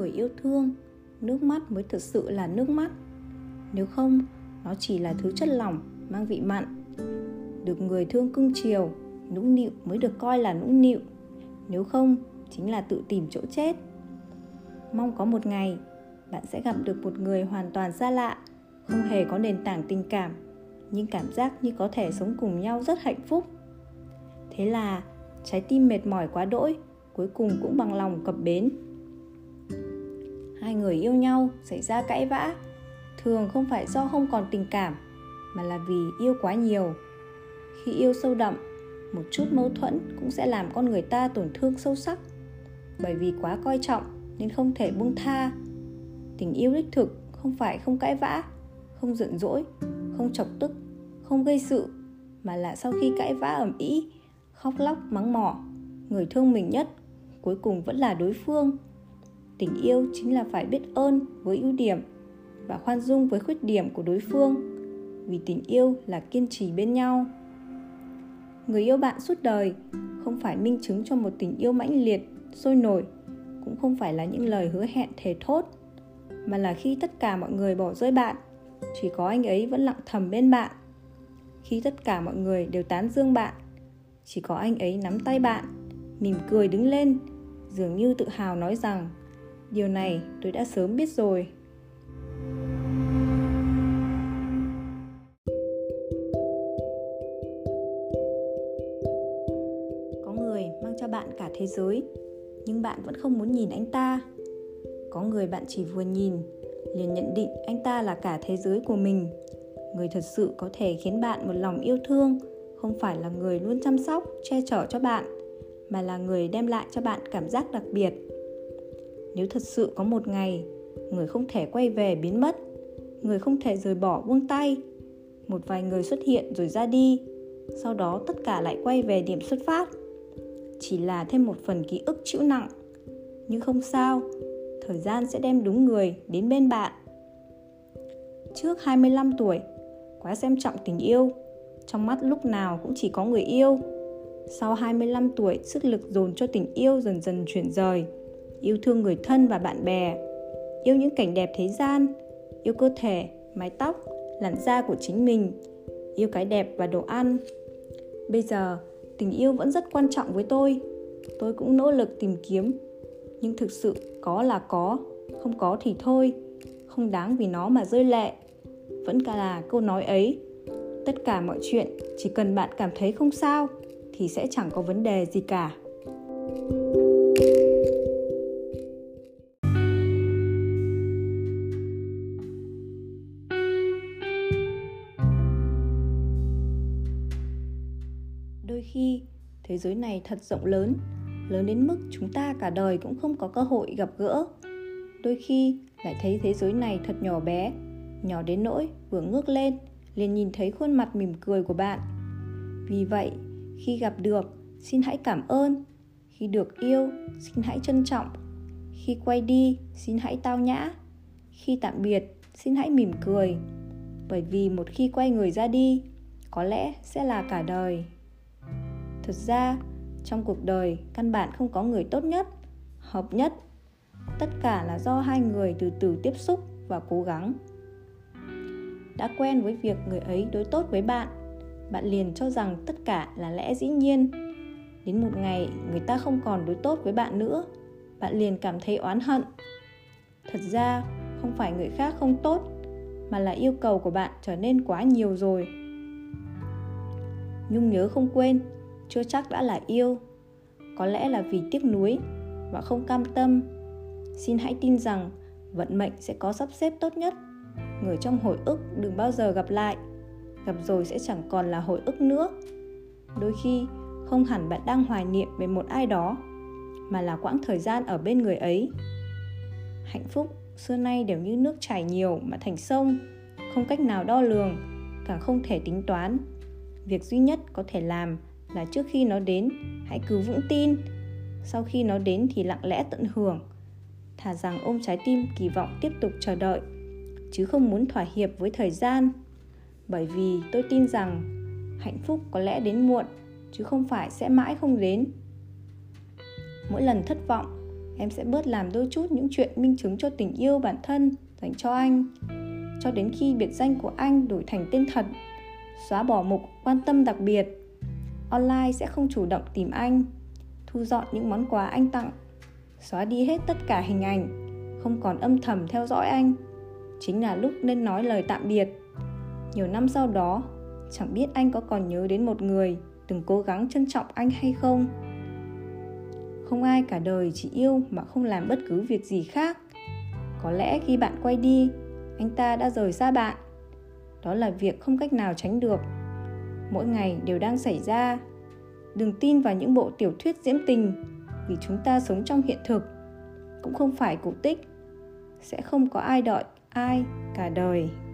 người yêu thương, nước mắt mới thực sự là nước mắt. Nếu không, nó chỉ là thứ chất lỏng mang vị mặn. Được người thương cưng chiều, nũng nịu mới được coi là nũng nịu. Nếu không, chính là tự tìm chỗ chết. Mong có một ngày, bạn sẽ gặp được một người hoàn toàn xa lạ, không hề có nền tảng tình cảm, nhưng cảm giác như có thể sống cùng nhau rất hạnh phúc. Thế là trái tim mệt mỏi quá đỗi cuối cùng cũng bằng lòng cập bến. Hai người yêu nhau xảy ra cãi vã, thường không phải do không còn tình cảm, mà là vì yêu quá nhiều. Khi yêu sâu đậm, một chút mâu thuẫn cũng sẽ làm con người ta tổn thương sâu sắc. Bởi vì quá coi trọng nên không thể buông tha. Tình yêu đích thực không phải không cãi vã, không giận dỗi, không chọc tức, không gây sự, mà là sau khi cãi vã ầm ĩ, khóc lóc mắng mỏ, người thương mình nhất cuối cùng vẫn là đối phương. Tình yêu chính là phải biết ơn với ưu điểm và khoan dung với khuyết điểm của đối phương, vì tình yêu là kiên trì bên nhau. Người yêu bạn suốt đời không phải minh chứng cho một tình yêu mãnh liệt, sôi nổi, cũng không phải là những lời hứa hẹn thề thốt, mà là khi tất cả mọi người bỏ rơi bạn, chỉ có anh ấy vẫn lặng thầm bên bạn. Khi tất cả mọi người đều tán dương bạn, chỉ có anh ấy nắm tay bạn, mỉm cười đứng lên, dường như tự hào nói rằng điều này tôi đã sớm biết rồi. Có người mang cho bạn cả thế giới, nhưng bạn vẫn không muốn nhìn anh ta. Có người bạn chỉ vừa nhìn liền nhận định anh ta là cả thế giới của mình. Người thật sự có thể khiến bạn một lòng yêu thương không phải là người luôn chăm sóc, che chở cho bạn, mà là người đem lại cho bạn cảm giác đặc biệt. Nếu thật sự có một ngày, người không thể quay về biến mất, người không thể rời bỏ buông tay, một vài người xuất hiện rồi ra đi, sau đó tất cả lại quay về điểm xuất phát, chỉ là thêm một phần ký ức trĩu nặng. Nhưng không sao, thời gian sẽ đem đúng người đến bên bạn. Trước 25 tuổi, quá xem trọng tình yêu, trong mắt lúc nào cũng chỉ có người yêu. Sau 25 tuổi, sức lực dồn cho tình yêu dần dần chuyển rời, yêu thương người thân và bạn bè, yêu những cảnh đẹp thế gian, yêu cơ thể, mái tóc, làn da của chính mình, yêu cái đẹp và đồ ăn. Bây giờ, tình yêu vẫn rất quan trọng với tôi cũng nỗ lực tìm kiếm, nhưng thực sự có là có, không có thì thôi, không đáng vì nó mà rơi lệ. Vẫn cả là câu nói ấy, tất cả mọi chuyện chỉ cần bạn cảm thấy không sao thì sẽ chẳng có vấn đề gì cả. Đôi khi, thế giới này thật rộng lớn, lớn đến mức chúng ta cả đời cũng không có cơ hội gặp gỡ. Đôi khi lại thấy thế giới này thật nhỏ bé, nhỏ đến nỗi vừa ngước lên liền nhìn thấy khuôn mặt mỉm cười của bạn. Vì vậy, khi gặp được, xin hãy cảm ơn. Khi được yêu, xin hãy trân trọng. Khi quay đi, xin hãy tao nhã. Khi tạm biệt, xin hãy mỉm cười. Bởi vì một khi quay người ra đi, có lẽ sẽ là cả đời. Thực ra, trong cuộc đời, căn bản không có người tốt nhất, hợp nhất. Tất cả là do hai người từ từ tiếp xúc và cố gắng. Đã quen với việc người ấy đối tốt với bạn, bạn liền cho rằng tất cả là lẽ dĩ nhiên. Đến một ngày người ta không còn đối tốt với bạn nữa, bạn liền cảm thấy oán hận. Thật ra, không phải người khác không tốt, mà là yêu cầu của bạn trở nên quá nhiều rồi. Nhung nhớ không quên, chưa chắc đã là yêu. Có lẽ là vì tiếc nuối và không cam tâm. Xin hãy tin rằng vận mệnh sẽ có sắp xếp tốt nhất. Người trong hồi ức đừng bao giờ gặp lại. Gặp rồi sẽ chẳng còn là hồi ức nữa. Đôi khi không hẳn bạn đang hoài niệm về một ai đó, mà là quãng thời gian ở bên người ấy. Hạnh phúc xưa nay đều như nước chảy nhiều mà thành sông, không cách nào đo lường, càng không thể tính toán. Việc duy nhất có thể làm là trước khi nó đến, hãy cứ vững tin. Sau khi nó đến thì lặng lẽ tận hưởng. Thà rằng ôm trái tim kỳ vọng tiếp tục chờ đợi, chứ không muốn thỏa hiệp với thời gian. Bởi vì tôi tin rằng hạnh phúc có lẽ đến muộn, chứ không phải sẽ mãi không đến. Mỗi lần thất vọng, em sẽ bớt làm đôi chút những chuyện minh chứng cho tình yêu bản thân dành cho anh, cho đến khi biệt danh của anh đổi thành tên thật, xóa bỏ mục quan tâm đặc biệt. Online sẽ không chủ động tìm anh, thu dọn những món quà anh tặng, xóa đi hết tất cả hình ảnh, không còn âm thầm theo dõi anh. Chính là lúc nên nói lời tạm biệt. Nhiều năm sau đó, chẳng biết anh có còn nhớ đến một người từng cố gắng trân trọng anh hay không. Không ai cả đời chỉ yêu mà không làm bất cứ việc gì khác. Có lẽ khi bạn quay đi, anh ta đã rời xa bạn. Đó là việc không cách nào tránh được. Mỗi ngày đều đang xảy ra. Đừng tin vào những bộ tiểu thuyết diễm tình, vì chúng ta sống trong hiện thực, cũng không phải cổ tích. Sẽ không có ai đợi ai cả đời.